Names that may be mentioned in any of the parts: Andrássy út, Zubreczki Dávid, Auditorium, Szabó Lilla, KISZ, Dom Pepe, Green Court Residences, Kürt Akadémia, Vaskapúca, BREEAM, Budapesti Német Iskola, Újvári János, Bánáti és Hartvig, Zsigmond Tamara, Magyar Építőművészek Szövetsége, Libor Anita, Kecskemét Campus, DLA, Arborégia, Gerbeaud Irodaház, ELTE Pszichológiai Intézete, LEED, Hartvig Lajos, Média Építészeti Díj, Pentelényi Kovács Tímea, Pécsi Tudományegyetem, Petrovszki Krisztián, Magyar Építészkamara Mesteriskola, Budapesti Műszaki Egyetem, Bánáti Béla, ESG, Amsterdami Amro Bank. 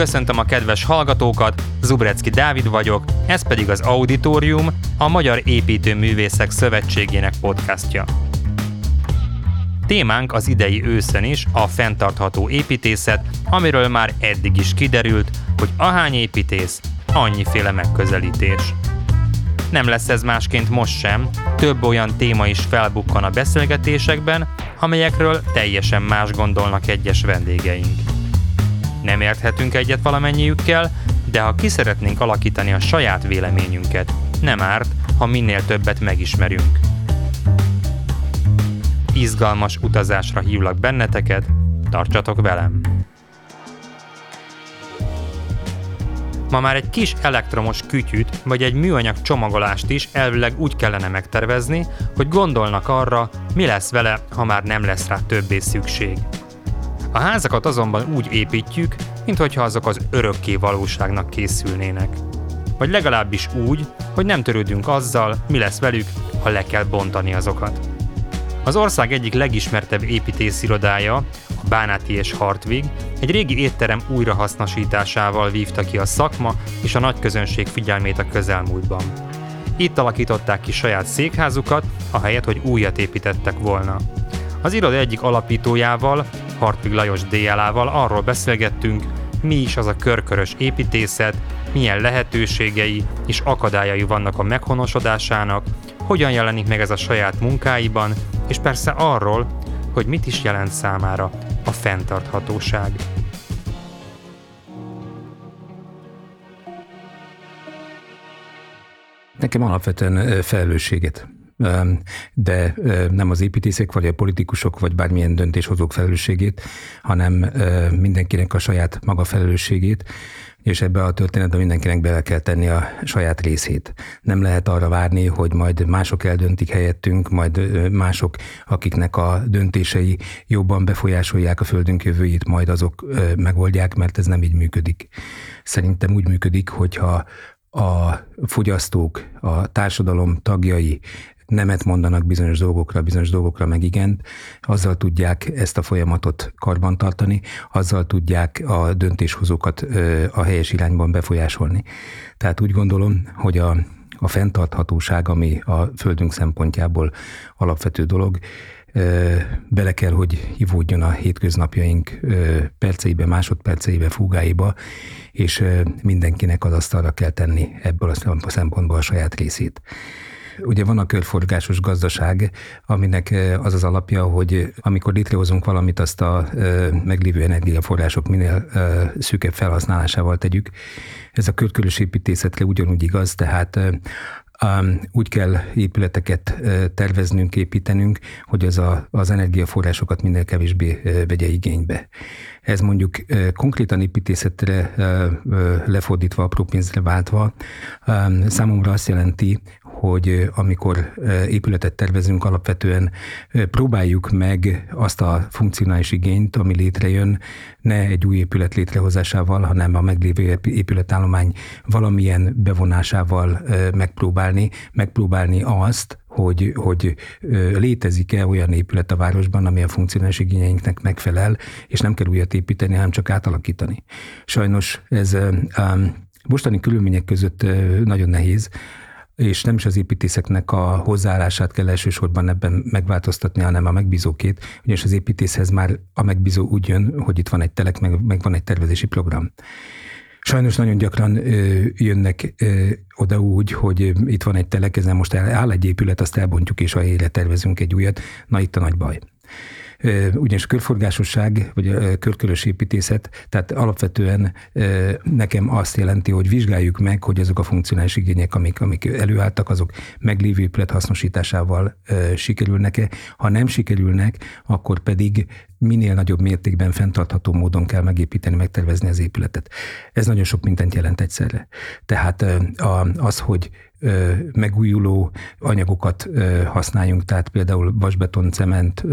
Köszöntöm a kedves hallgatókat, Zubreczki Dávid vagyok, ez pedig az Auditorium, a Magyar Építőművészek Szövetségének podcastja. Témánk az idei őszen is a fenntartható építészet, amiről már eddig is kiderült, hogy ahány építész, annyiféle megközelítés. Nem lesz ez másként most sem, több olyan téma is felbukkan a beszélgetésekben, amelyekről teljesen más gondolnak egyes vendégeink. Nem érthetünk egyet valamennyiükkel, de ha ki szeretnénk alakítani a saját véleményünket, nem árt, ha minél többet megismerünk. Izgalmas utazásra hívlak benneteket, tartsatok velem! Ma már egy kis elektromos kütyüt vagy egy műanyag csomagolást is elvileg úgy kellene megtervezni, hogy gondolnak arra, mi lesz vele, ha már nem lesz rá többé szükség. A házakat azonban úgy építjük, minthogyha azok az örökké valóságnak készülnének. Vagy legalábbis úgy, hogy nem törődünk azzal, mi lesz velük, ha le kell bontani azokat. Az ország egyik legismertebb építészirodája, a Bánáti és Hartvig, egy régi étterem újrahasznosításával vívta ki a szakma és a nagyközönség figyelmét a közelmúltban. Itt alakították ki saját székházukat, ahelyett, hogy újat építettek volna. Az iroda egyik alapítójával, Hartvig Lajos DL-ával arról beszélgettünk, mi is az a körkörös építészet, milyen lehetőségei és akadályai vannak a meghonosodásának, hogyan jelenik meg ez a saját munkáiban, és persze arról, hogy mit is jelent számára a fenntarthatóság. Nekem alapvetően felelősséget, de nem az építészek, vagy a politikusok, vagy bármilyen döntéshozók felelősségét, hanem mindenkinek a saját maga felelősségét, és ebbe a történetbe mindenkinek bele kell tenni a saját részét. Nem lehet arra várni, hogy majd mások eldöntik helyettünk, majd mások, akiknek a döntései jobban befolyásolják a földünk jövőjét, majd azok megoldják, mert ez nem így működik. Szerintem úgy működik, hogyha a fogyasztók, a társadalom tagjai nemet mondanak bizonyos dolgokra meg igent, azzal tudják ezt a folyamatot karbantartani, azzal tudják a döntéshozókat a helyes irányban befolyásolni. Tehát úgy gondolom, hogy a fenntarthatóság, ami a földünk szempontjából alapvető dolog, bele kell, hogy hívódjon a hétköznapjaink perceibe, másodperceibe, fúgáiba, és mindenkinek az asztalra kell tenni ebből a szempontból a saját részét. Ugye van a körforgásos gazdaság, aminek az az alapja, hogy amikor létrehozunk valamit, azt a meglévő energiaforrások minél szűkebb felhasználásával tegyük. Ez a körkörös építészetre ugyanúgy igaz, tehát úgy kell épületeket terveznünk, építenünk, hogy az energiaforrásokat minél kevésbé vegye igénybe. Ez mondjuk konkrétan építészetre lefordítva, apró pénzre váltva számomra azt jelenti, hogy amikor épületet tervezünk, alapvetően próbáljuk meg azt a funkcionális igényt, ami létrejön, ne egy új épület létrehozásával, hanem a meglévő épületállomány valamilyen bevonásával megpróbálni azt, hogy létezik-e olyan épület a városban, ami a funkcionális igényeinknek megfelel, és nem kell újat építeni, hanem csak átalakítani. Sajnos ez mostani körülmények között nagyon nehéz, és nem is az építészeknek a hozzáállását kell elsősorban ebben megváltoztatni, hanem a megbízókét, ugyanis az építészhez már a megbízó úgy jön, hogy itt van egy telek, meg van egy tervezési program. Sajnos nagyon gyakran jönnek oda úgy, hogy itt van egy telek, ezen most áll egy épület, azt elbontjuk, és a helyére tervezünk egy újat. Na, itt a nagy baj. Ugyanis körforgásosság, vagy a körkörös építészet, tehát alapvetően nekem azt jelenti, hogy vizsgáljuk meg, hogy azok a funkcionális igények, amik előálltak, azok meglévő épület hasznosításával sikerülnek-e. Ha nem sikerülnek, akkor pedig minél nagyobb mértékben fenntartható módon kell megépíteni, megtervezni az épületet. Ez nagyon sok mindent jelent egyszerre. Tehát az, hogy megújuló anyagokat használjunk, tehát például vasbeton, cement,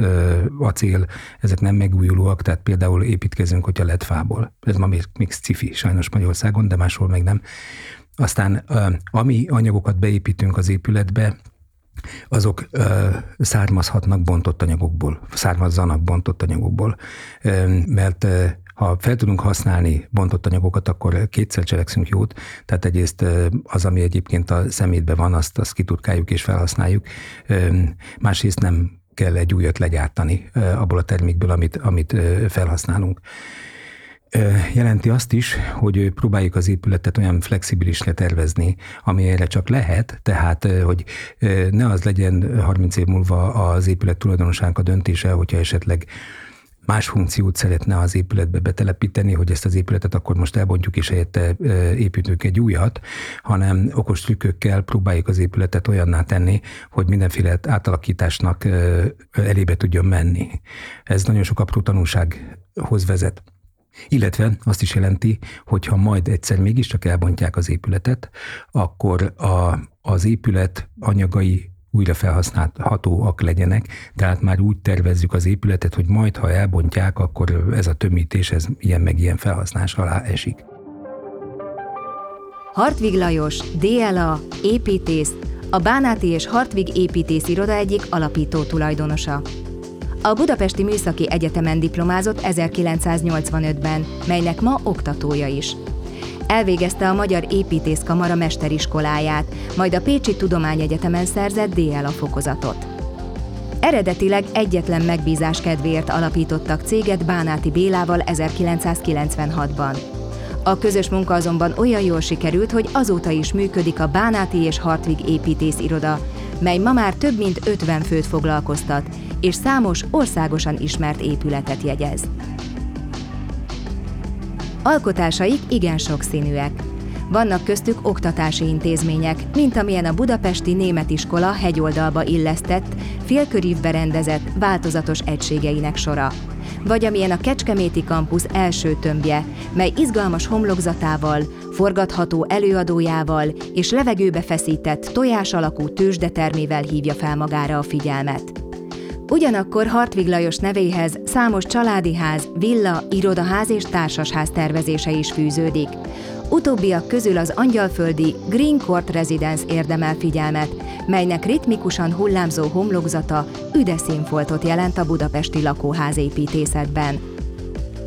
acél, ezek nem megújulóak, tehát például építkezünk, hogyha lett fából. Ez ma még sci-fi sajnos Magyarországon, de máshol meg nem. Aztán ami anyagokat beépítünk az épületbe, azok származhatnak bontott anyagokból, mert ha fel tudunk használni bontott anyagokat, akkor kétszer cselekszünk jót. Tehát egyrészt az, ami egyébként a szemétben van, azt kiturkáljuk és felhasználjuk. Másrészt nem kell egy újat legyártani abból a termékből, amit felhasználunk. Jelenti azt is, hogy próbáljuk az épületet olyan flexibilisre tervezni, ami erre csak lehet, tehát hogy ne az legyen 30 év múlva az épület tulajdonosának a döntése, hogyha esetleg más funkciót szeretne az épületbe betelepíteni, hogy ezt az épületet akkor most elbontjuk és helyette építünk egy újat, hanem okos trükkökkel próbáljuk az épületet olyanná tenni, hogy mindenféle átalakításnak elébe tudjon menni. Ez nagyon sok apró tanulsághoz vezet. Illetve azt is jelenti, hogy ha majd egyszer mégiscsak elbontják az épületet, akkor az épület anyagai újra felhasználhatóak legyenek, tehát már úgy tervezzük az épületet, hogy majd, ha elbontják, akkor ez a tömítés, ez ilyen meg ilyen felhasználás alá esik. Hartvig Lajos, DLA, építész, a Bánáti és Hartvig Építész Iroda egyik alapító tulajdonosa. A Budapesti Műszaki Egyetemen diplomázott 1985-ben, melynek ma oktatója is. Elvégezte a Magyar Építészkamara mesteriskoláját, majd a Pécsi Tudományegyetemen szerzett DLA fokozatot. Eredetileg egyetlen megbízás kedvéért alapítottak céget Bánáti Bélával 1996-ban. A közös munka azonban olyan jól sikerült, hogy azóta is működik a Bánáti és Hartvig Építész Iroda, mely ma már több mint 50 főt foglalkoztat, és számos országosan ismert épületet jegyez. Alkotásaik igen sokszínűek. Vannak köztük oktatási intézmények, mint amilyen a Budapesti Német Iskola hegyoldalba illesztett, félkörívbe rendezett, változatos egységeinek sora, vagy amilyen a Kecskeméti Campus első tömbje, mely izgalmas homlokzatával, forgatható előadójával és levegőbe feszített tojás alakú tőzsdetermével hívja fel magára a figyelmet. Ugyanakkor Hartvig Lajos nevéhez számos családi ház, villa, irodaház és társasház tervezése is fűződik. Utóbbiak közül az angyalföldi Green Court Residence érdemel figyelmet, melynek ritmikusan hullámzó homlokzata üde színfoltot jelent a budapesti lakóházépítészetben.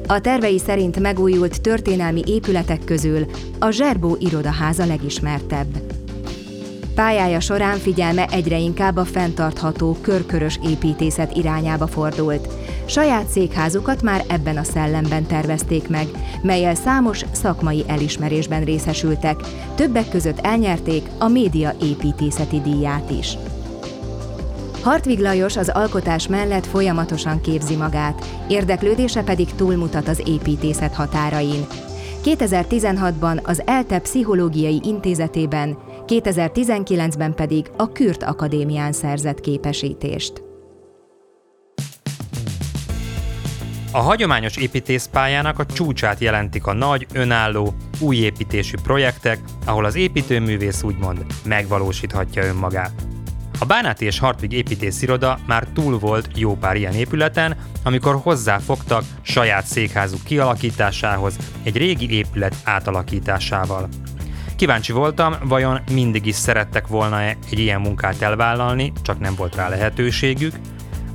A tervei szerint megújult történelmi épületek közül a Gerbeaud Irodaház a legismertebb. Pályája során figyelme egyre inkább a fenntartható, körkörös építészet irányába fordult. Saját székházukat már ebben a szellemben tervezték meg, mellyel számos szakmai elismerésben részesültek. Többek között elnyerték a Média Építészeti Díját is. Hartvig Lajos az alkotás mellett folyamatosan képzi magát, érdeklődése pedig túlmutat az építészet határain. 2016-ban az ELTE Pszichológiai Intézetében, 2019-ben pedig a Kürt Akadémián szerzett képesítést. A hagyományos építészpályának a csúcsát jelentik a nagy, önálló, új építésű projektek, ahol az építőművész úgymond megvalósíthatja önmagát. A Bánáti és Hartvig építésziroda már túl volt jó pár ilyen épületen, amikor hozzáfogtak saját székházuk kialakításához egy régi épület átalakításával. Kíváncsi voltam, vajon mindig is szerettek volna egy ilyen munkát elvállalni, csak nem volt rá lehetőségük,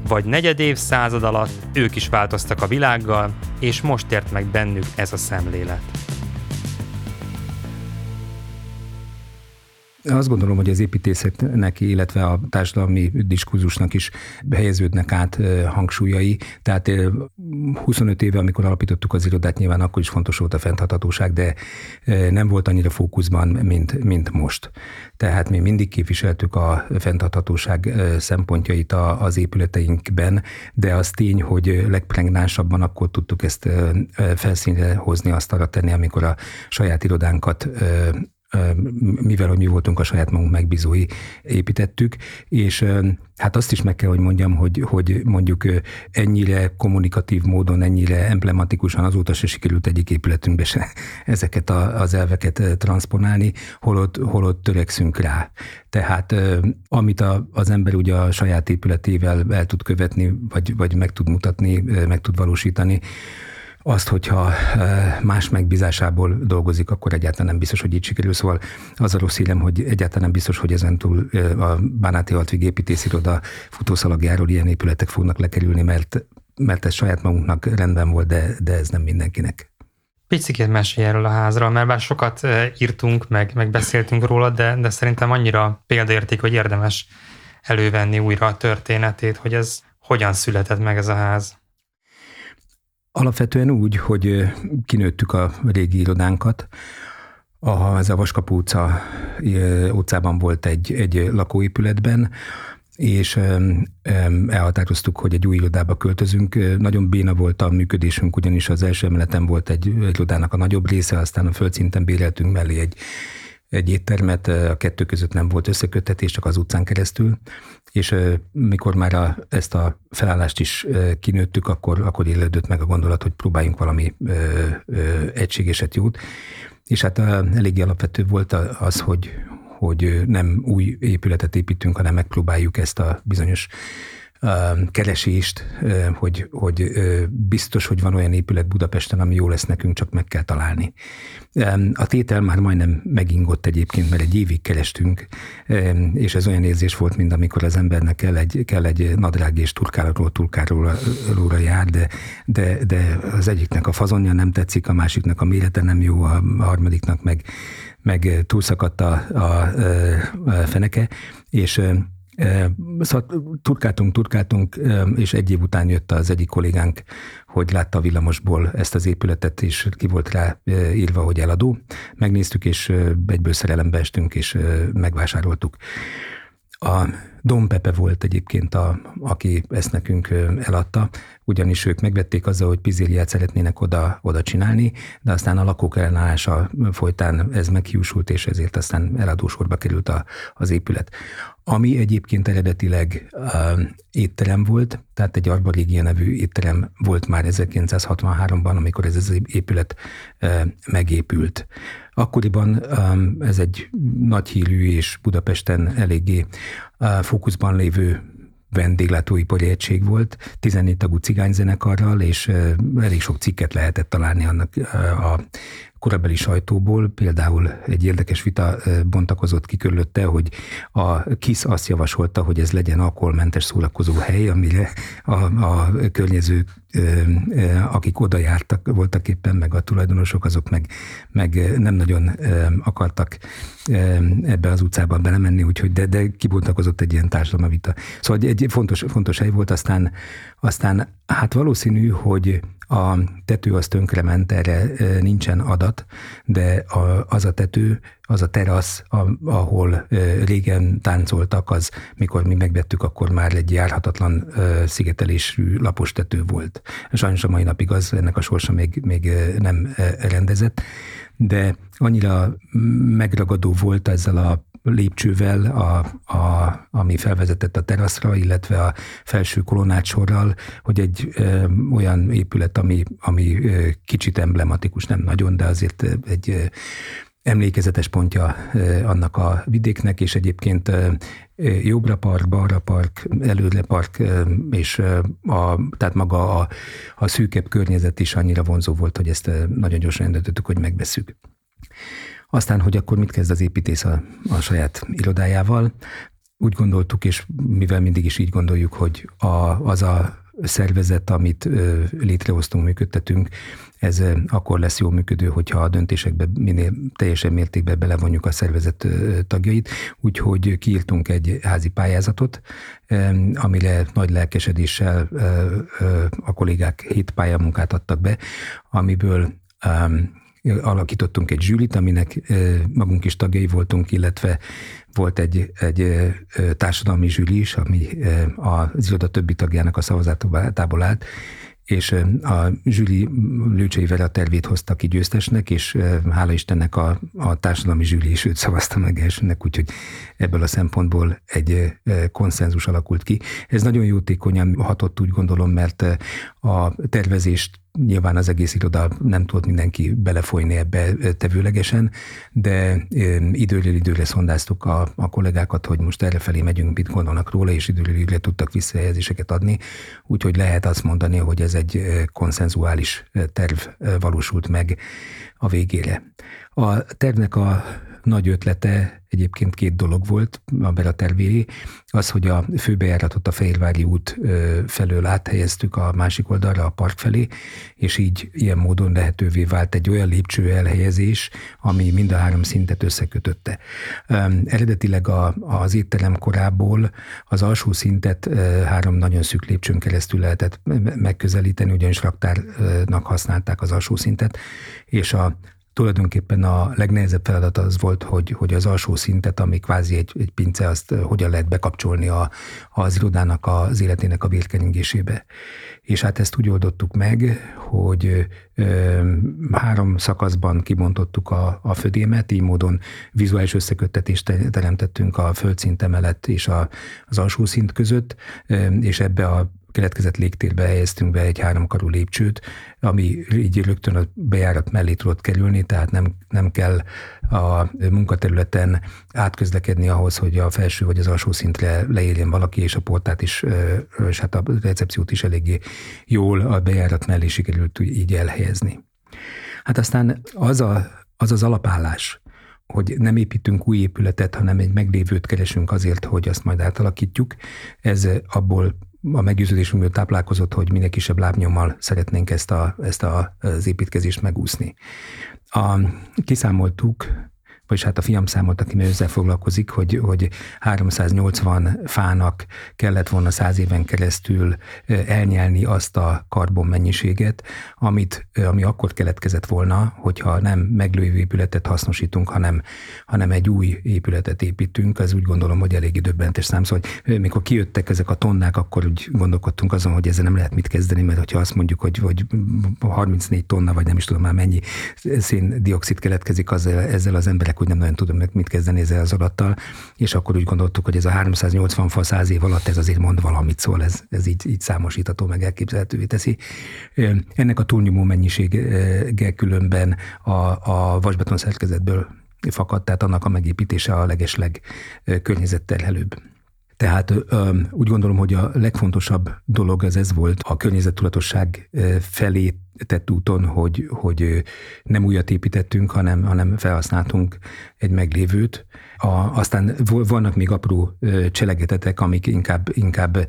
vagy negyed évszázad alatt ők is változtak a világgal, és most ért meg bennük ez a szemlélet. Azt gondolom, hogy az építészetnek, illetve a társadalmi diskurzusnak is helyeződnek át hangsúlyai. Tehát 25 éve, amikor alapítottuk az irodát, nyilván akkor is fontos volt a fenntarthatóság, de nem volt annyira fókuszban, mint most. Tehát mi mindig képviseltük a fenntarthatóság szempontjait az épületeinkben, de az tény, hogy legpregnánsabban akkor tudtuk ezt felszínre hozni, azt arra tenni, amikor a saját irodánkat, mivel hogy mi voltunk a saját magunk megbízói, építettük, és hát azt is meg kell, hogy mondjam, hogy mondjuk ennyire kommunikatív módon, ennyire emblematikusan azóta se sikerült egyik épületünkbe se ezeket az elveket transponálni, holott törekszünk rá. Tehát amit az ember ugye a saját épületével el tud követni, vagy meg tud mutatni, meg tud valósítani, azt, hogyha más megbízásából dolgozik, akkor egyáltalán nem biztos, hogy így sikerül. Szóval az a rossz hírem, hogy egyáltalán nem biztos, hogy ezentúl a Bánáti Hartvig építésziroda futószalagjáról ilyen épületek fognak lekerülni, mert mert ez saját magunknak rendben volt, de ez nem mindenkinek. Picikét mesélj erről a házról, mert bár sokat írtunk, meg beszéltünk róla, de szerintem annyira példaérték, hogy érdemes elővenni újra a történetét, hogy ez hogyan született meg ez a ház. Alapvetően úgy, hogy kinőttük a régi irodánkat. A Vaskapúca utcában volt egy lakóépületben, és elhatároztuk, hogy egy új irodába költözünk. Nagyon béna volt a működésünk, ugyanis az első emeleten volt egy irodának a nagyobb része, aztán a földszinten béreltünk mellé egy éttermet, a kettő között nem volt összeköttetés, csak az utcán keresztül, és mikor már ezt a felállást is kinőttük, akkor élődött meg a gondolat, hogy próbáljunk valami egységeset, jót. És hát elég alapvető volt az, hogy nem új épületet építünk, hanem megpróbáljuk ezt a bizonyos keresést, hogy biztos, hogy van olyan épület Budapesten, ami jó lesz nekünk, csak meg kell találni. A tétel már majdnem megingott egyébként, mert egy évig kerestünk, és ez olyan érzés volt, mint amikor az embernek kell egy nadrág és turkáról jár, de az egyiknek a fazonja nem tetszik, a másiknak a mérete nem jó, a harmadiknak meg túlszakadt a feneke, és szóval turkáltunk, és egy év után jött az egyik kollégánk, hogy látta a villamosból ezt az épületet, és ki volt rá írva, hogy eladó. Megnéztük, és egyből szerelembe estünk, és megvásároltuk. A Dom Pepe volt egyébként, aki ezt nekünk eladta, ugyanis ők megvették azzal, hogy pizzériát szeretnének oda csinálni, de aztán a lakók ellenállása folytán ez meghiúsult, és ezért aztán eladósorba került az épület. Ami egyébként eredetileg étterem volt, tehát egy Arborégia nevű étterem volt már 1963-ban, amikor ez az épület megépült. Akkoriban ez egy nagy hírű és Budapesten eléggé fókuszban lévő vendéglátóipari egység volt, 14 tagú cigányzenekarral, és elég sok cikket lehetett találni annak a korabeli sajtóból. Például egy érdekes vita bontakozott ki körülötte, hogy a KISZ azt javasolta, hogy ez legyen alkoholmentes szórakozó hely, amire a környezők, akik oda jártak voltak éppen, meg a tulajdonosok, azok meg nem nagyon akartak ebbe az utcában belemenni, úgyhogy de kibontakozott egy ilyen társadalmi vita. Szóval egy fontos hely volt, aztán hát valószínű, hogy a tető az tönkrement, erre nincsen adat, de az a tető, az a terasz, ahol régen táncoltak, az mikor mi megvettük, akkor már egy járhatatlan szigetelésű lapos tető volt. Sajnos a mai napig az, ennek a sorsa még nem rendezett, de annyira megragadó volt ezzel a lépcsővel, ami felvezetett a teraszra, illetve a felső kolonácsorral, hogy egy olyan épület, ami kicsit emblematikus, nem nagyon, de azért egy emlékezetes pontja annak a vidéknek, és egyébként jobbra park, balra park, elődre park, és tehát maga a szűkebb környezet is annyira vonzó volt, hogy ezt nagyon gyorsan rendőtöttük, hogy megveszük. Aztán, hogy akkor mit kezd az építész a saját irodájával, úgy gondoltuk, és mivel mindig is így gondoljuk, hogy az a szervezet, amit létrehoztunk, működtetünk, ez akkor lesz jól működő, hogyha a döntésekbe minél teljesen mértékben belevonjuk a szervezet tagjait. Úgyhogy kiírtunk egy házi pályázatot, amire nagy lelkesedéssel a kollégák 7 pályamunkát adtak be, amiből alakítottunk egy zsűrit, aminek magunk is tagjai voltunk, illetve volt egy társadalmi zsűri is, ami az iroda többi tagjának a szavazatából állt, és a zsűri lőcseivel a tervét hozta ki győztesnek, és hála Istennek a társadalmi zsűri is őt szavazta meg elsőnek, úgyhogy ebből a szempontból egy konszenzus alakult ki. Ez nagyon jótékonyan hatott, úgy gondolom, mert a tervezést nyilván az egész iroda nem tudott mindenki belefolyni ebbe tevőlegesen, de időről időre szondáztuk a kollégákat, hogy most errefelé megyünk, mit gondolnak róla, és időről időre tudtak visszajelzéseket adni, úgyhogy lehet azt mondani, hogy ez egy konszenzuális terv valósult meg a végére. A tervnek a nagy ötlete egyébként két dolog volt, a Béla tervéri, az, hogy a főbejáratot a Fehérvári út felől áthelyeztük a másik oldalra, a park felé, és így ilyen módon lehetővé vált egy olyan lépcső elhelyezés, ami mind a három szintet összekötötte. Eredetileg az étterem korából az alsó szintet három nagyon szűk lépcsőn keresztül lehetett megközelíteni, ugyanis raktárnak használták az alsó szintet, és tulajdonképpen a legnehezebb feladat az volt, hogy az alsó szintet, ami kvázi egy pince, azt hogyan lehet bekapcsolni az irodának az életének a vérkeringésébe. És hát ezt úgy oldottuk meg, hogy három szakaszban kibontottuk a födémet, így módon vizuális összeköttetést teremtettünk a földszint emelet és az alsó szint között, és ebbe a keletkezett légtérbe helyeztünk be egy háromkarú lépcsőt, ami így rögtön a bejárat mellé tudott kerülni, tehát nem kell a munkaterületen átközlekedni ahhoz, hogy a felső vagy az alsó szintre leérjen valaki, és a portát is, és hát a recepciót is eléggé jól a bejárat mellé sikerült így elhelyezni. Hát aztán az az alapállás, hogy nem építünk új épületet, hanem egy meglévőt keresünk azért, hogy azt majd átalakítjuk, ez abból a meggyőződésünkből táplálkozott, hogy minél kisebb lábnyommal szeretnénk ezt az építkezést megúszni. Kiszámoltuk, vagyis hát a fiam számolt, aki már ezzel foglalkozik, hogy 380 fának kellett volna 100 éven keresztül elnyelni azt a karbon mennyiséget, ami akkor keletkezett volna, hogyha nem meglévő épületet hasznosítunk, hanem egy új épületet építünk. Ez úgy gondolom, hogy eléggé döbbentes szám. Szóval, hogy mikor kijöttek ezek a tonnák, akkor úgy gondolkodtunk azon, hogy ezzel nem lehet mit kezdeni, mert hogyha azt mondjuk, hogy 34 tonna, vagy nem is tudom már mennyi széndioxid keletkezik ezzel az emberek, hogy nem nagyon tudom mit kezdeni ezzel az adattal, és akkor úgy gondoltuk, hogy ez a 380 fa 100 év alatt ez azért mond valamit, szóval ez így számosítható, meg elképzelhetővé teszi. Ennek a túlnyomó mennyisége különben a vasbeton szerkezetből fakadt, tehát annak a megépítése a legesleg környezetterhelőbb. Tehát úgy gondolom, hogy a legfontosabb dolog ez volt a környezettudatosság felé tett úton, hogy nem újat építettünk, hanem felhasználtunk egy meglévőt. Aztán vannak még apró cselekedetek, amik inkább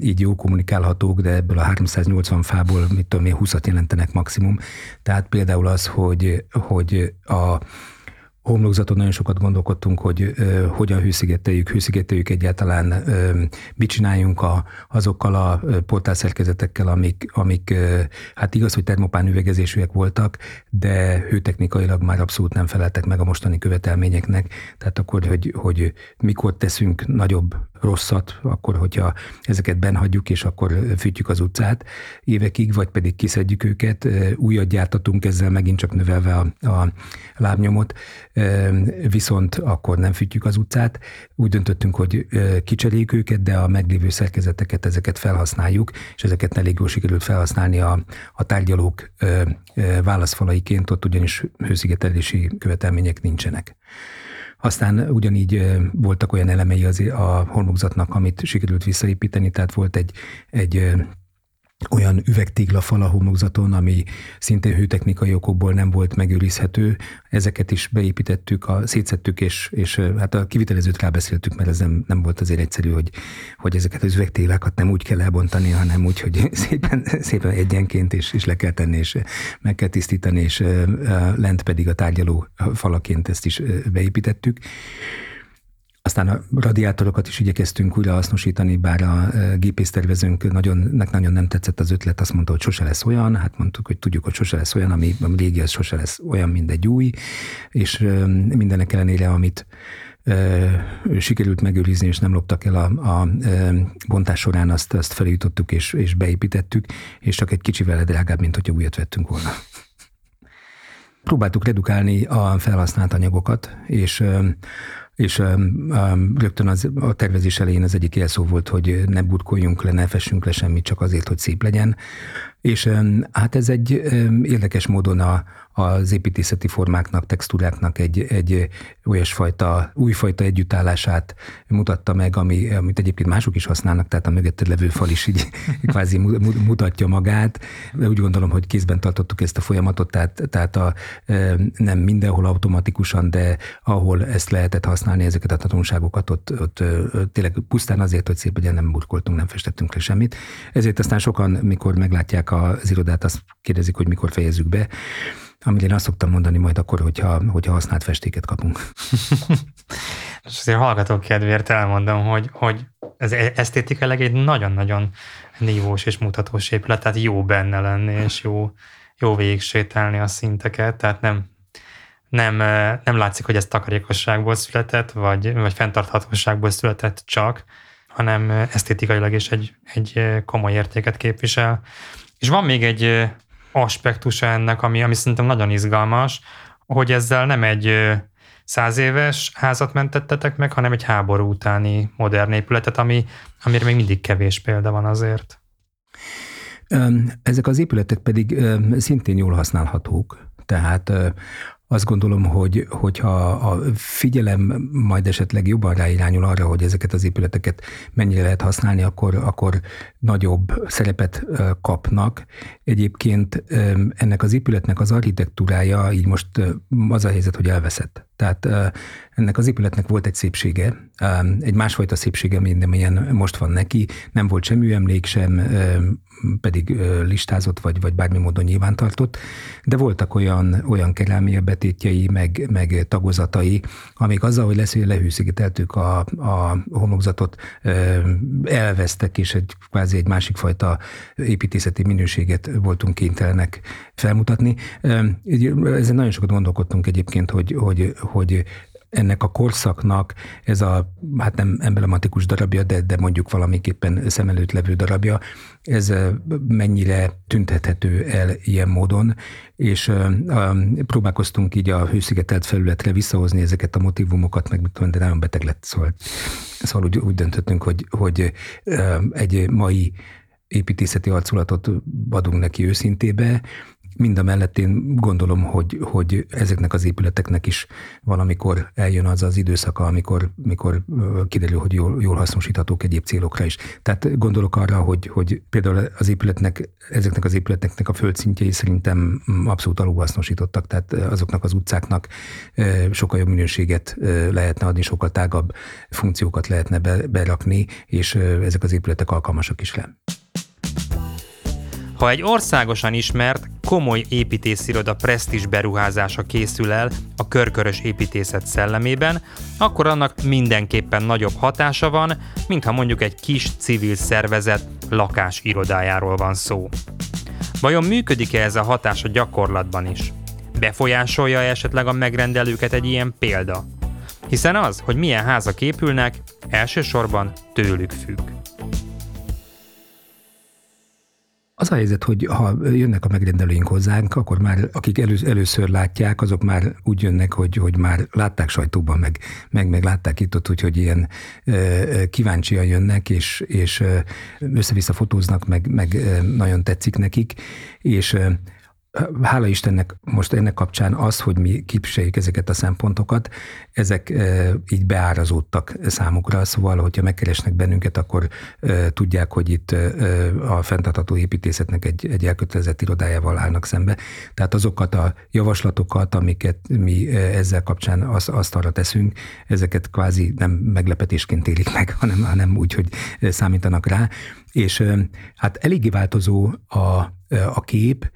így jó kommunikálhatók, de ebből a 380 fából, mit tudom én, 20-at jelentenek maximum. Tehát például az, hogy a homlokzaton nagyon sokat gondolkodtunk, hogy hogyan hőszigeteljük egyáltalán, mit csináljunk azokkal a portálszerkezetekkel, amik hát igaz, hogy termopán üvegezésűek voltak, de hőtechnikailag már abszolút nem feleltek meg a mostani követelményeknek. Tehát akkor, hogy mikor teszünk nagyobb rosszat, akkor, hogyha ezeket benhagyjuk, és akkor fűtjük az utcát évekig, vagy pedig kiszedjük őket, újat gyártatunk ezzel, megint csak növelve a lábnyomot, viszont akkor nem fűtjük az utcát. Úgy döntöttünk, hogy kicseréljük őket, de a meglévő szerkezeteket, ezeket felhasználjuk, és ezeket elég jól sikerült felhasználni a tárgyalók válaszfalaiként, ott ugyanis hőszigetelési követelmények nincsenek. Aztán ugyanígy voltak olyan elemei a homlokzatnak, amit sikerült visszaépíteni, tehát volt egy olyan üvegtéglafal a homlokzaton, ami szintén hőtechnikai okokból nem volt megőrizhető. Ezeket is beépítettük, szétszettük, és hát a kivitelezőt rábeszéltük, mert ez nem volt azért egyszerű, hogy ezeket az üvegtéglákat nem úgy kell elbontani, hanem úgy, hogy szépen egyenként, és le kell tenni, és meg kell tisztítani, és lent pedig a tárgyaló falaként ezt is beépítettük. Aztán a radiátorokat is igyekeztünk újra hasznosítani, bár a gépésztervezőnk nagyon nem tetszett az ötlet, azt mondta, hogy sose lesz olyan, hát mondtuk, hogy tudjuk, hogy sose lesz olyan, ami régi, az sose lesz olyan, mint egy új, és mindenek ellenére, amit sikerült megőrizni, és nem loptak el a bontás során, azt felújítottuk, és beépítettük, és csak egy kicsivel drágább, mint hogyha újat vettünk volna. Próbáltuk redukálni a felhasznált anyagokat, és rögtön a tervezés elején az egyik jelszó volt, hogy ne burkoljunk le, ne fessünk le semmit, csak azért, hogy szép legyen. És hát ez egy érdekes módon az építészeti formáknak, textúráknak egy olyasfajta, újfajta együttállását mutatta meg, amit egyébként mások is használnak, tehát a mögötted levő fal is így kvázi mutatja magát. Úgy gondolom, hogy kézben tartottuk ezt a folyamatot, tehát nem mindenhol automatikusan, de ahol ezt lehetett használni, ezeket a tanulságokat, ott tényleg pusztán azért, hogy szép legyen, nem burkoltunk, nem festettünk le semmit. Ezért aztán sokan, mikor meglátják az irodát, azt kérdezik, hogy mikor fejezzük be, amit én azt szoktam mondani, majd akkor, hogyha használt festéket kapunk. És azért hallgatók kedvéért elmondom, hogy ez esztétikailag egy nagyon-nagyon nívós és mutatós épület, tehát jó benne lenni, és jó végig sétálni a szinteket, tehát nem látszik, hogy ez takarékosságból született, vagy fenntarthatóságból született csak, hanem esztétikailag is egy komoly értéket képvisel. És van még egy aspektusa ennek, ami szerintem nagyon izgalmas, hogy ezzel nem egy 100 éves házat mentettetek meg, hanem egy háború utáni modern épületet, amire még mindig kevés példa van azért. Ezek az épületek pedig szintén jól használhatók. Tehát azt gondolom, hogyha a figyelem majd esetleg jobban ráirányul arra, hogy ezeket az épületeket mennyire lehet használni, akkor nagyobb szerepet kapnak. Egyébként ennek az épületnek az architektúrája így most az a helyzet, hogy elveszett. Tehát ennek az épületnek volt egy szépsége, egy másfajta szépsége, mint amilyen most van neki. Nem volt sem műemlék, sem pedig listázott, vagy bármi módon nyilvántartott, de voltak olyan kerámia betétjei, meg tagozatai, amik azzal, hogy lehőszigeteltük a homlokzatot, elvesztek, és kvázi egy másik fajta építészeti minőséget voltunk kénytelenek felmutatni. Ezen nagyon sokat gondolkodtunk egyébként, hogy ennek a korszaknak ez a, hát nem emblematikus darabja, de mondjuk valamiképpen szem előtt levő darabja, ez mennyire tüntethető el ilyen módon, és próbálkoztunk így a hőszigetelt felületre visszahozni ezeket a motivumokat, de nagyon beteg lett, szóval úgy döntöttünk, hogy egy mai építészeti arculatot adunk neki őszintébe. Mind a mellett én gondolom, hogy ezeknek az épületeknek is valamikor eljön az az időszaka, amikor kiderül, hogy jól hasznosíthatók egyéb célokra is. Tehát gondolok arra, hogy például az épületnek, ezeknek az épületeknek a földszintjei szerintem abszolút alulhasznosítottak, tehát azoknak az utcáknak sokkal jobb minőséget lehetne adni, sokkal tágabb funkciókat lehetne berakni, és ezek az épületek alkalmasak is le. Ha egy országosan ismert, komoly építésziroda presztízs beruházása készül el a körkörös építészet szellemében, akkor annak mindenképpen nagyobb hatása van, mintha mondjuk egy kis civil szervezet lakásirodájáról van szó. Vajon működik-e ez a hatás a gyakorlatban is? Befolyásolja esetleg a megrendelőket egy ilyen példa? Hiszen az, hogy milyen házak épülnek, elsősorban tőlük függ. Az a helyzet, hogy ha jönnek a megrendelőink hozzánk, akkor már akik először látják, azok már úgy jönnek, hogy már látták sajtóban, meg látták itt-ott, úgyhogy ilyen kíváncsian jönnek, és össze-vissza fotóznak, meg nagyon tetszik nekik, és hála Istennek most ennek kapcsán az, hogy mi képviseljük ezeket a szempontokat, ezek így beárazódtak számukra, szóval, hogyha megkeresnek bennünket, akkor tudják, hogy itt a fenntartható építészetnek egy elkötelezett irodájával állnak szembe. Tehát azokat a javaslatokat, amiket mi ezzel kapcsán asztalra teszünk, ezeket kvázi nem meglepetésként élik meg, hanem úgy, hogy számítanak rá. És hát eléggé változó a kép.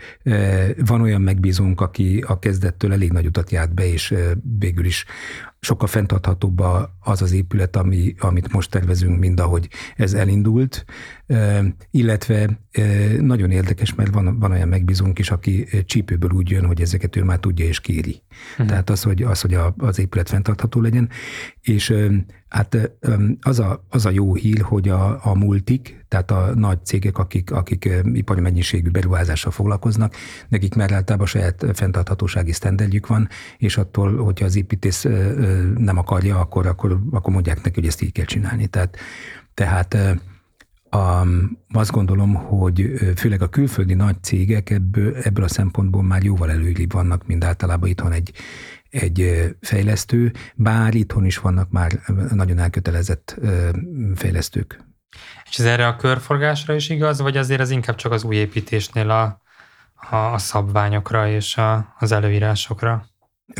Van olyan megbízónk, aki a kezdettől elég nagy utat járt be, és végül is sokkal fenntarthatóbb az az épület, amit most tervezünk, mint ahogy ez elindult. Illetve nagyon érdekes, mert van olyan megbízónk is, aki csípőből úgy jön, hogy ezeket ő már tudja és kéri. Hmm. Tehát az, hogy az épület fenntartható legyen. És hát az a jó hír, hogy a multik, tehát a nagy cégek, akik ipari mennyiségű beruházással foglalkoznak, nekik már általában saját fenntarthatósági sztenderdjük van, és attól, hogyha az építész nem akarja, akkor mondják neki, hogy ezt így kell csinálni. Tehát Azt gondolom, hogy főleg a külföldi nagy cégek ebből a szempontból már jóval előrébb vannak, mint általában itthon egy fejlesztő, bár itthon is vannak már nagyon elkötelezett fejlesztők. És ez erre a körforgásra is igaz, vagy azért ez inkább csak az új építésnél a szabványokra és az előírásokra?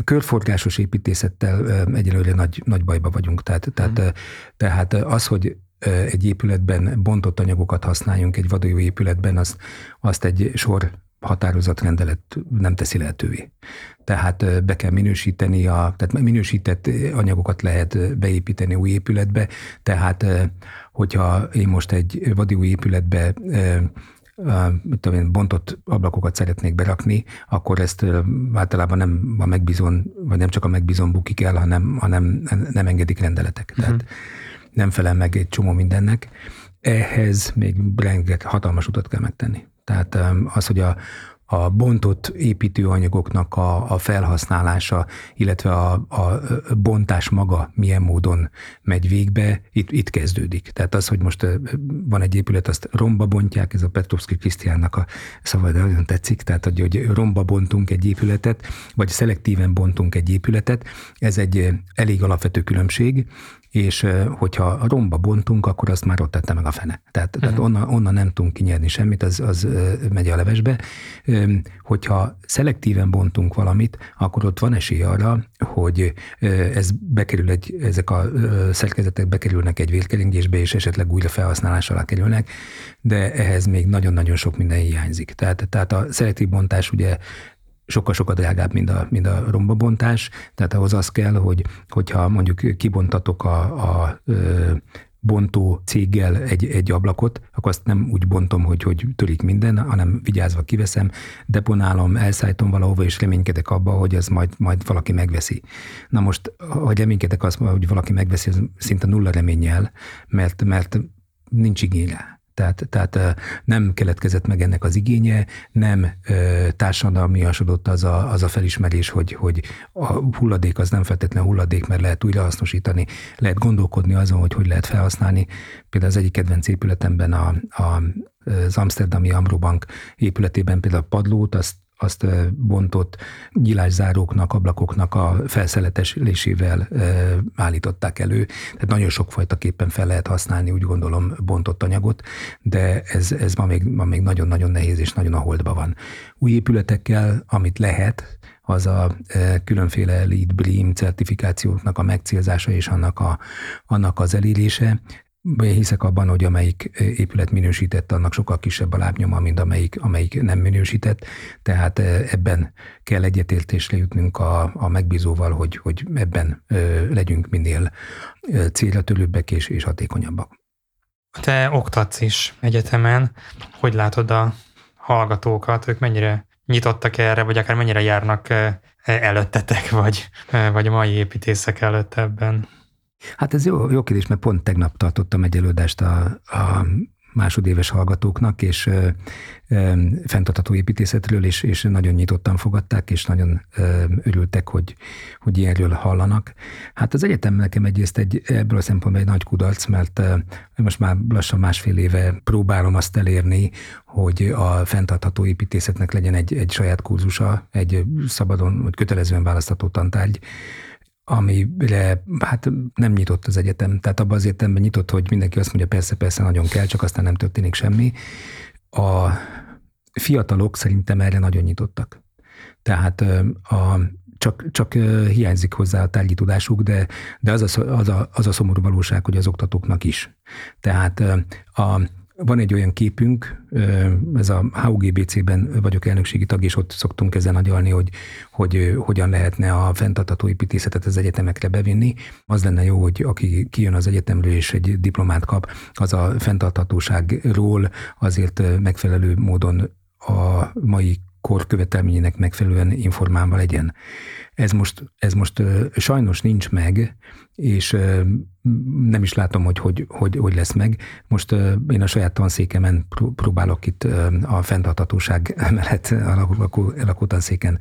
Körforgásos építészettel egyelőre nagy bajba vagyunk. Tehát az, hogy egy épületben bontott anyagokat használjunk, egy vadójú épületben, azt egy sor határozatrendelet nem teszi lehetővé. Tehát be kell minősíteni, tehát minősített anyagokat lehet beépíteni új épületbe, tehát hogyha én most egy vadójú épületbe bontott ablakokat szeretnék berakni, akkor ezt általában nem a megbízón, vagy nem csak a megbízón bukik el, hanem nem engedik rendeletek. Uh-huh. Tehát nem felel meg egy csomó mindennek. Ehhez még rengeteg hatalmas utat kell megtenni. Tehát az, hogy a bontott építőanyagoknak a felhasználása, illetve a bontás maga milyen módon megy végbe, itt kezdődik. Tehát az, hogy most van egy épület, azt romba bontják, ez a Petrovszki Krisztiánnak a szava, de nagyon tetszik, tehát hogy romba bontunk egy épületet, vagy szelektíven bontunk egy épületet, ez egy elég alapvető különbség, és hogyha romba bontunk, akkor azt már ott tette meg a fene. Tehát onnan nem tudunk kinyerni semmit, az megy a levesbe. Hogyha szelektíven bontunk valamit, akkor ott van esély arra, hogy ezek a szerkezetek bekerülnek egy vérkeringésbe, és esetleg újra felhasználás alá kerülnek, de ehhez még nagyon-nagyon sok minden hiányzik. Tehát a szelektív bontás ugye sokkal-sokkal drágább, mint a rombabontás, tehát ahhoz az kell, hogyha mondjuk kibontatok a bontó céggel egy ablakot, akkor azt nem úgy bontom, hogy törik minden, hanem vigyázva kiveszem, deponálom, elszállítom valahova, és reménykedek abba, hogy ez majd valaki megveszi. Na most, hogy reménykedek azt, hogy valaki megveszi, az szinte nulla reménnyel, mert nincs igény rá. Tehát nem keletkezett meg ennek az igénye, nem társadalmiasodott az a felismerés, hogy a hulladék az nem feltétlenül hulladék, mert lehet újrahasznosítani, lehet gondolkodni azon, hogy lehet felhasználni. Például az egyik kedvenc épületemben, az Amsterdami Amro Bank épületében például a padlót, azt bontott nyílászáróknak, ablakoknak a felszeletelésével állították elő. Tehát nagyon sokfajtaképpen fel lehet használni, úgy gondolom, bontott anyagot, de ez ma még nagyon-nagyon nehéz és nagyon a holdba van. Új épületekkel, amit lehet, az a különféle LEED BREEAM certifikációknak a megcélzása és annak az elérése. Én hiszek abban, hogy amelyik épület minősített, annak sokkal kisebb a lábnyoma, mint amelyik nem minősített. Tehát ebben kell egyetértésre jutnunk a megbízóval, hogy ebben legyünk minél célra törőbbek és hatékonyabbak. Te oktatsz is egyetemen. Hogy látod a hallgatókat? Ők mennyire nyitottak erre, vagy akár mennyire járnak előttetek, vagy a mai építészek előtt ebben? Hát ez jó kérdés, mert pont tegnap tartottam egy előadást a másodéves hallgatóknak, és fenntartható építészetről, és nagyon nyitottan fogadták, és nagyon örültek, hogy ilyenről hallanak. Hát az egyetem nekem egyrészt ebből a szempontból egy nagy kudarc, mert most már lassan másfél éve próbálom azt elérni, hogy a fenntartható építészetnek legyen egy saját kurzusa, egy szabadon, vagy kötelezően választható tantárgy, amire hát nem nyitott az egyetem. Tehát abban az értelemben nyitott, hogy mindenki azt mondja, persze, nagyon kell, csak aztán nem történik semmi. A fiatalok szerintem erre nagyon nyitottak. Tehát csak hiányzik hozzá a tárgyi tudásuk, de az a szomorú valóság, hogy az oktatóknak is. Tehát van egy olyan képünk, ez a HUGBC-ben vagyok elnökségi tag, és ott szoktunk ezen agyalni, hogy hogyan lehetne a fenntartható építészetet az egyetemekre bevinni. Az lenne jó, hogy aki kijön az egyetemről és egy diplomát kap, az a fenntarthatóságról azért megfelelő módon a mai kor követelményének megfelelően informálva legyen. Ez most sajnos nincs meg, és nem is látom, hogy lesz meg. Most én a saját tanszékemen próbálok itt a fenntarthatóság mellett a lakó tanszéken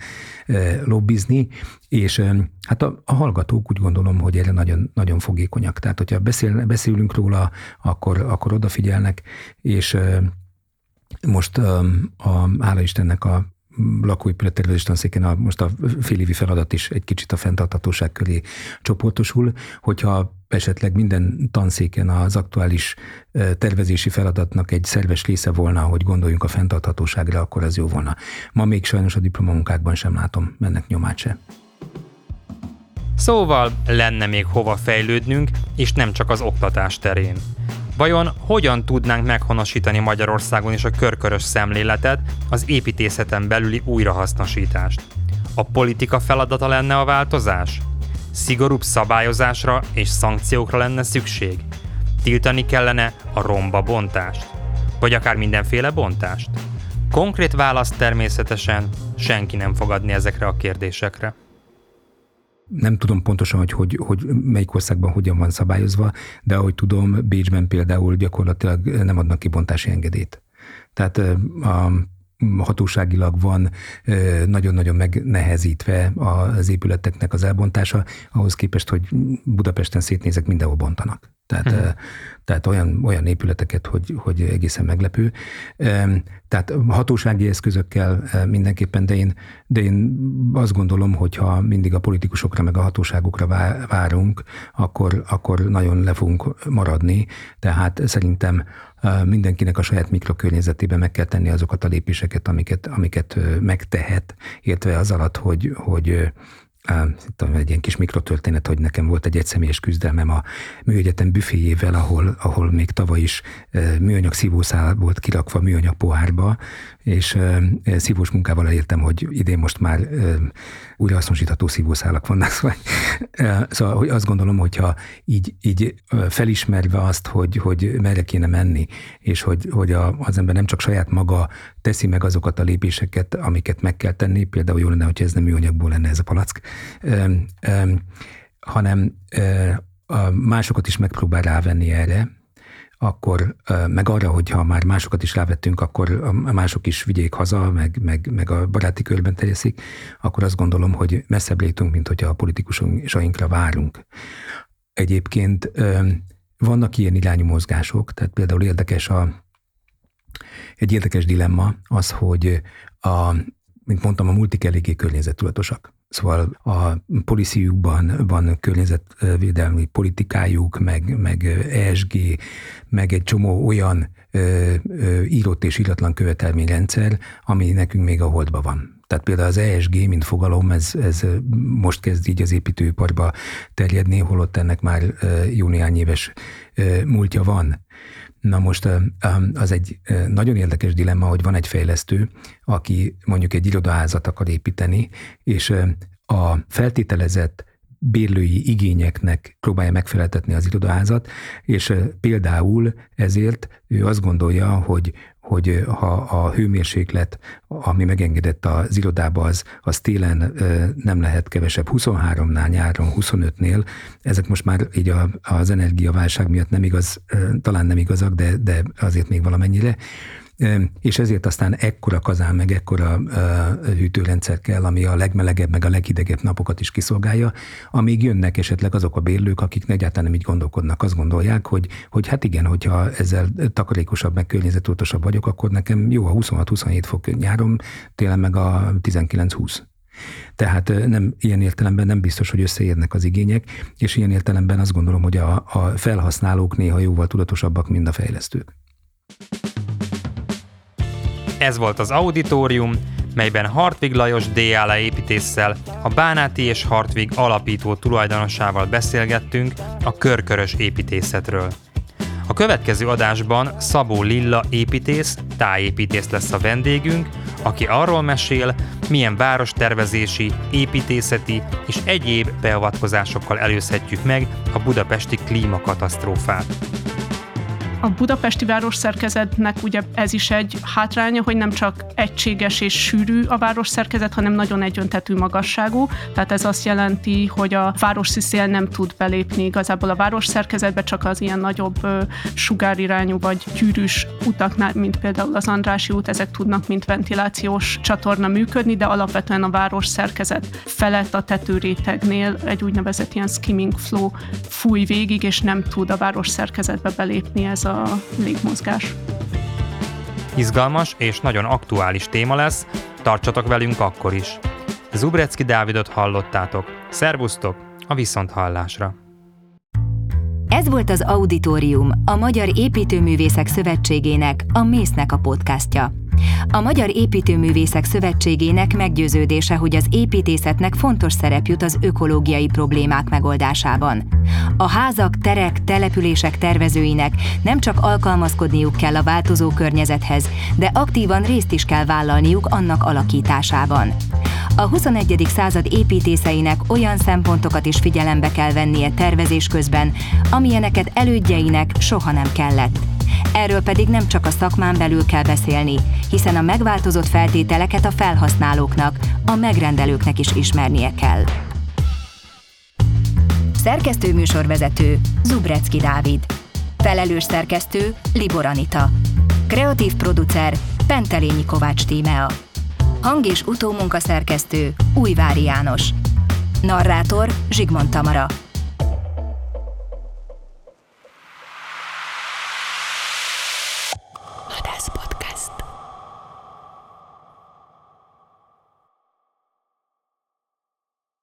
lobbizni, és hát a hallgatók úgy gondolom, hogy erre nagyon, nagyon fogékonyak. Tehát, hogyha beszélünk róla, akkor odafigyelnek, és most hála Istennek a lakóépület tervezési tanszéken most a félévi feladat is egy kicsit a fenntarthatóság köré csoportosul, hogyha esetleg minden tanszéken az aktuális tervezési feladatnak egy szerves része volna, hogy gondoljunk a fenntarthatóságra, akkor az jó volna. Ma még sajnos a diplomamunkákban sem látom ennek nyomát se. Szóval lenne még hova fejlődnünk, és nem csak az oktatás terén. Vajon hogyan tudnánk meghonosítani Magyarországon is a körkörös szemléletet, az építészeten belüli újrahasznosítást? A politika feladata lenne a változás? Szigorúbb szabályozásra és szankciókra lenne szükség? Tiltani kellene a romba bontást? Vagy akár mindenféle bontást? Konkrét választ természetesen senki nem fog adni ezekre a kérdésekre. Nem tudom pontosan, hogy melyik országban hogyan van szabályozva, de ahogy tudom, Bécsben például gyakorlatilag nem adnak ki bontási engedélyt. Tehát hatóságilag van nagyon-nagyon megnehezítve az épületeknek az elbontása, ahhoz képest, hogy Budapesten szétnézek, mindenhol bontanak. Tehát olyan épületeket, hogy egészen meglepő. Tehát hatósági eszközökkel mindenképpen, de én azt gondolom, hogy ha mindig a politikusokra meg a hatóságokra várunk, akkor nagyon le fogunk maradni. Tehát szerintem mindenkinek a saját mikrokörnyezetében meg kell tenni azokat a lépéseket, amiket megtehet, értve az alatt, hogy egy ilyen kis mikrotörténet, hogy nekem volt egy egyszemélyes küzdelmem a műegyetem büféjével, ahol még tavaly is műanyag szívószál volt kirakva műanyag pohárba, és szívós munkával elértem, hogy idén most már újrahasznosítható szívószálak vannak. Szóval hogy azt gondolom, hogyha így felismerve azt, hogy merre kéne menni, és hogy az ember nem csak saját maga teszi meg azokat a lépéseket, amiket meg kell tenni, például jó lenne, hogy ez nem műanyagból lenne ez a palack, hanem másokat is megpróbál rávenni erre, akkor meg arra, hogyha már másokat is rávettünk, akkor a mások is vigyék haza, meg a baráti körben terjeszik, akkor azt gondolom, hogy messzebb létünk, mint hogyha a politikusainkra várunk. Egyébként vannak ilyen irányú mozgások, tehát például egy érdekes dilemma az, hogy mint mondtam, a multik eléggé környezettudatosak. Szóval a policyjukban van környezetvédelmi politikájuk, meg ESG, meg egy csomó olyan írott és íratlan követelményrendszer, ami nekünk még a holdban van. Tehát például az ESG, mint fogalom, ez most kezd így az építőiparba terjedni, holott ennek már jó néhány éves múltja van. Na most az egy nagyon érdekes dilemma, hogy van egy fejlesztő, aki mondjuk egy irodaházat akar építeni, és a feltételezett bérlői igényeknek próbálja megfeleltetni az irodaházat, és például ezért ő azt gondolja, hogy ha a hőmérséklet, ami megengedett az irodába, az télen nem lehet kevesebb 23-nál, nyáron 25-nél. Ezek most már így az energiaválság miatt talán nem igazak, de azért még valamennyire. És ezért aztán ekkora kazán, meg ekkora hűtőrendszer kell, ami a legmelegebb, meg a leghidegebb napokat is kiszolgálja, amíg jönnek esetleg azok a bérlők, akik egyáltalán nem így gondolkodnak, azt gondolják, hogy hát igen, hogyha ezzel takarékosabb, meg környezetudatosabb vagyok, akkor nekem jó a 26-27 fok nyáron, télen meg a 19-20. Tehát ilyen értelemben nem biztos, hogy összeérnek az igények, és ilyen értelemben azt gondolom, hogy a felhasználók néha jóval tudatosabbak, mint a fejlesztők. Ez volt az Auditorium, melyben Hartvig Lajos D.A.L.A. építésszel, a Bánáti és Hartvig alapító tulajdonosával beszélgettünk a körkörös építészetről. A következő adásban Szabó Lilla építész, tájépítész lesz a vendégünk, aki arról mesél, milyen várostervezési, építészeti és egyéb beavatkozásokkal előzhetjük meg a budapesti klímakatasztrófát. A budapesti városszerkezetnek ugye ez is egy hátránya, hogy nem csak egységes és sűrű a városszerkezet, hanem nagyon egyöntetű magasságú. Tehát ez azt jelenti, hogy a városszél nem tud belépni igazából a városszerkezetbe, csak az ilyen nagyobb sugárirányú vagy gyűrűs utaknál, mint például az Andrássy út, ezek tudnak mint ventilációs csatorna működni, de alapvetően a városszerkezet felett a tetőrétegnél egy úgynevezett ilyen skimming flow fúj végig, és nem tud a városszerkezetbe belépni ez a légmozgás. Izgalmas és nagyon aktuális téma lesz, tartsatok velünk akkor is. Zubreczki Dávidot hallottátok. Szervusztok, a viszonthallásra! Ez volt az Auditorium, a Magyar Építőművészek Szövetségének, a Mésznek a podcastja. A Magyar Építőművészek Szövetségének meggyőződése, hogy az építészetnek fontos szerep jut az ökológiai problémák megoldásában. A házak, terek, települések tervezőinek nem csak alkalmazkodniuk kell a változó környezethez, de aktívan részt is kell vállalniuk annak alakításában. A 21. század építészeinek olyan szempontokat is figyelembe kell vennie tervezés közben, amilyeneket elődjeinek soha nem kellett. Erről pedig nem csak a szakmán belül kell beszélni, hiszen a megváltozott feltételeket a felhasználóknak, a megrendelőknek is ismernie kell. Szerkesztő műsorvezető Zubreczki Dávid. Felelős szerkesztő Libor Anita. Kreatív producer Pentelényi Kovács Tímea. Hang- és utómunkaszerkesztő Újvári János. Narrátor Zsigmond Tamara.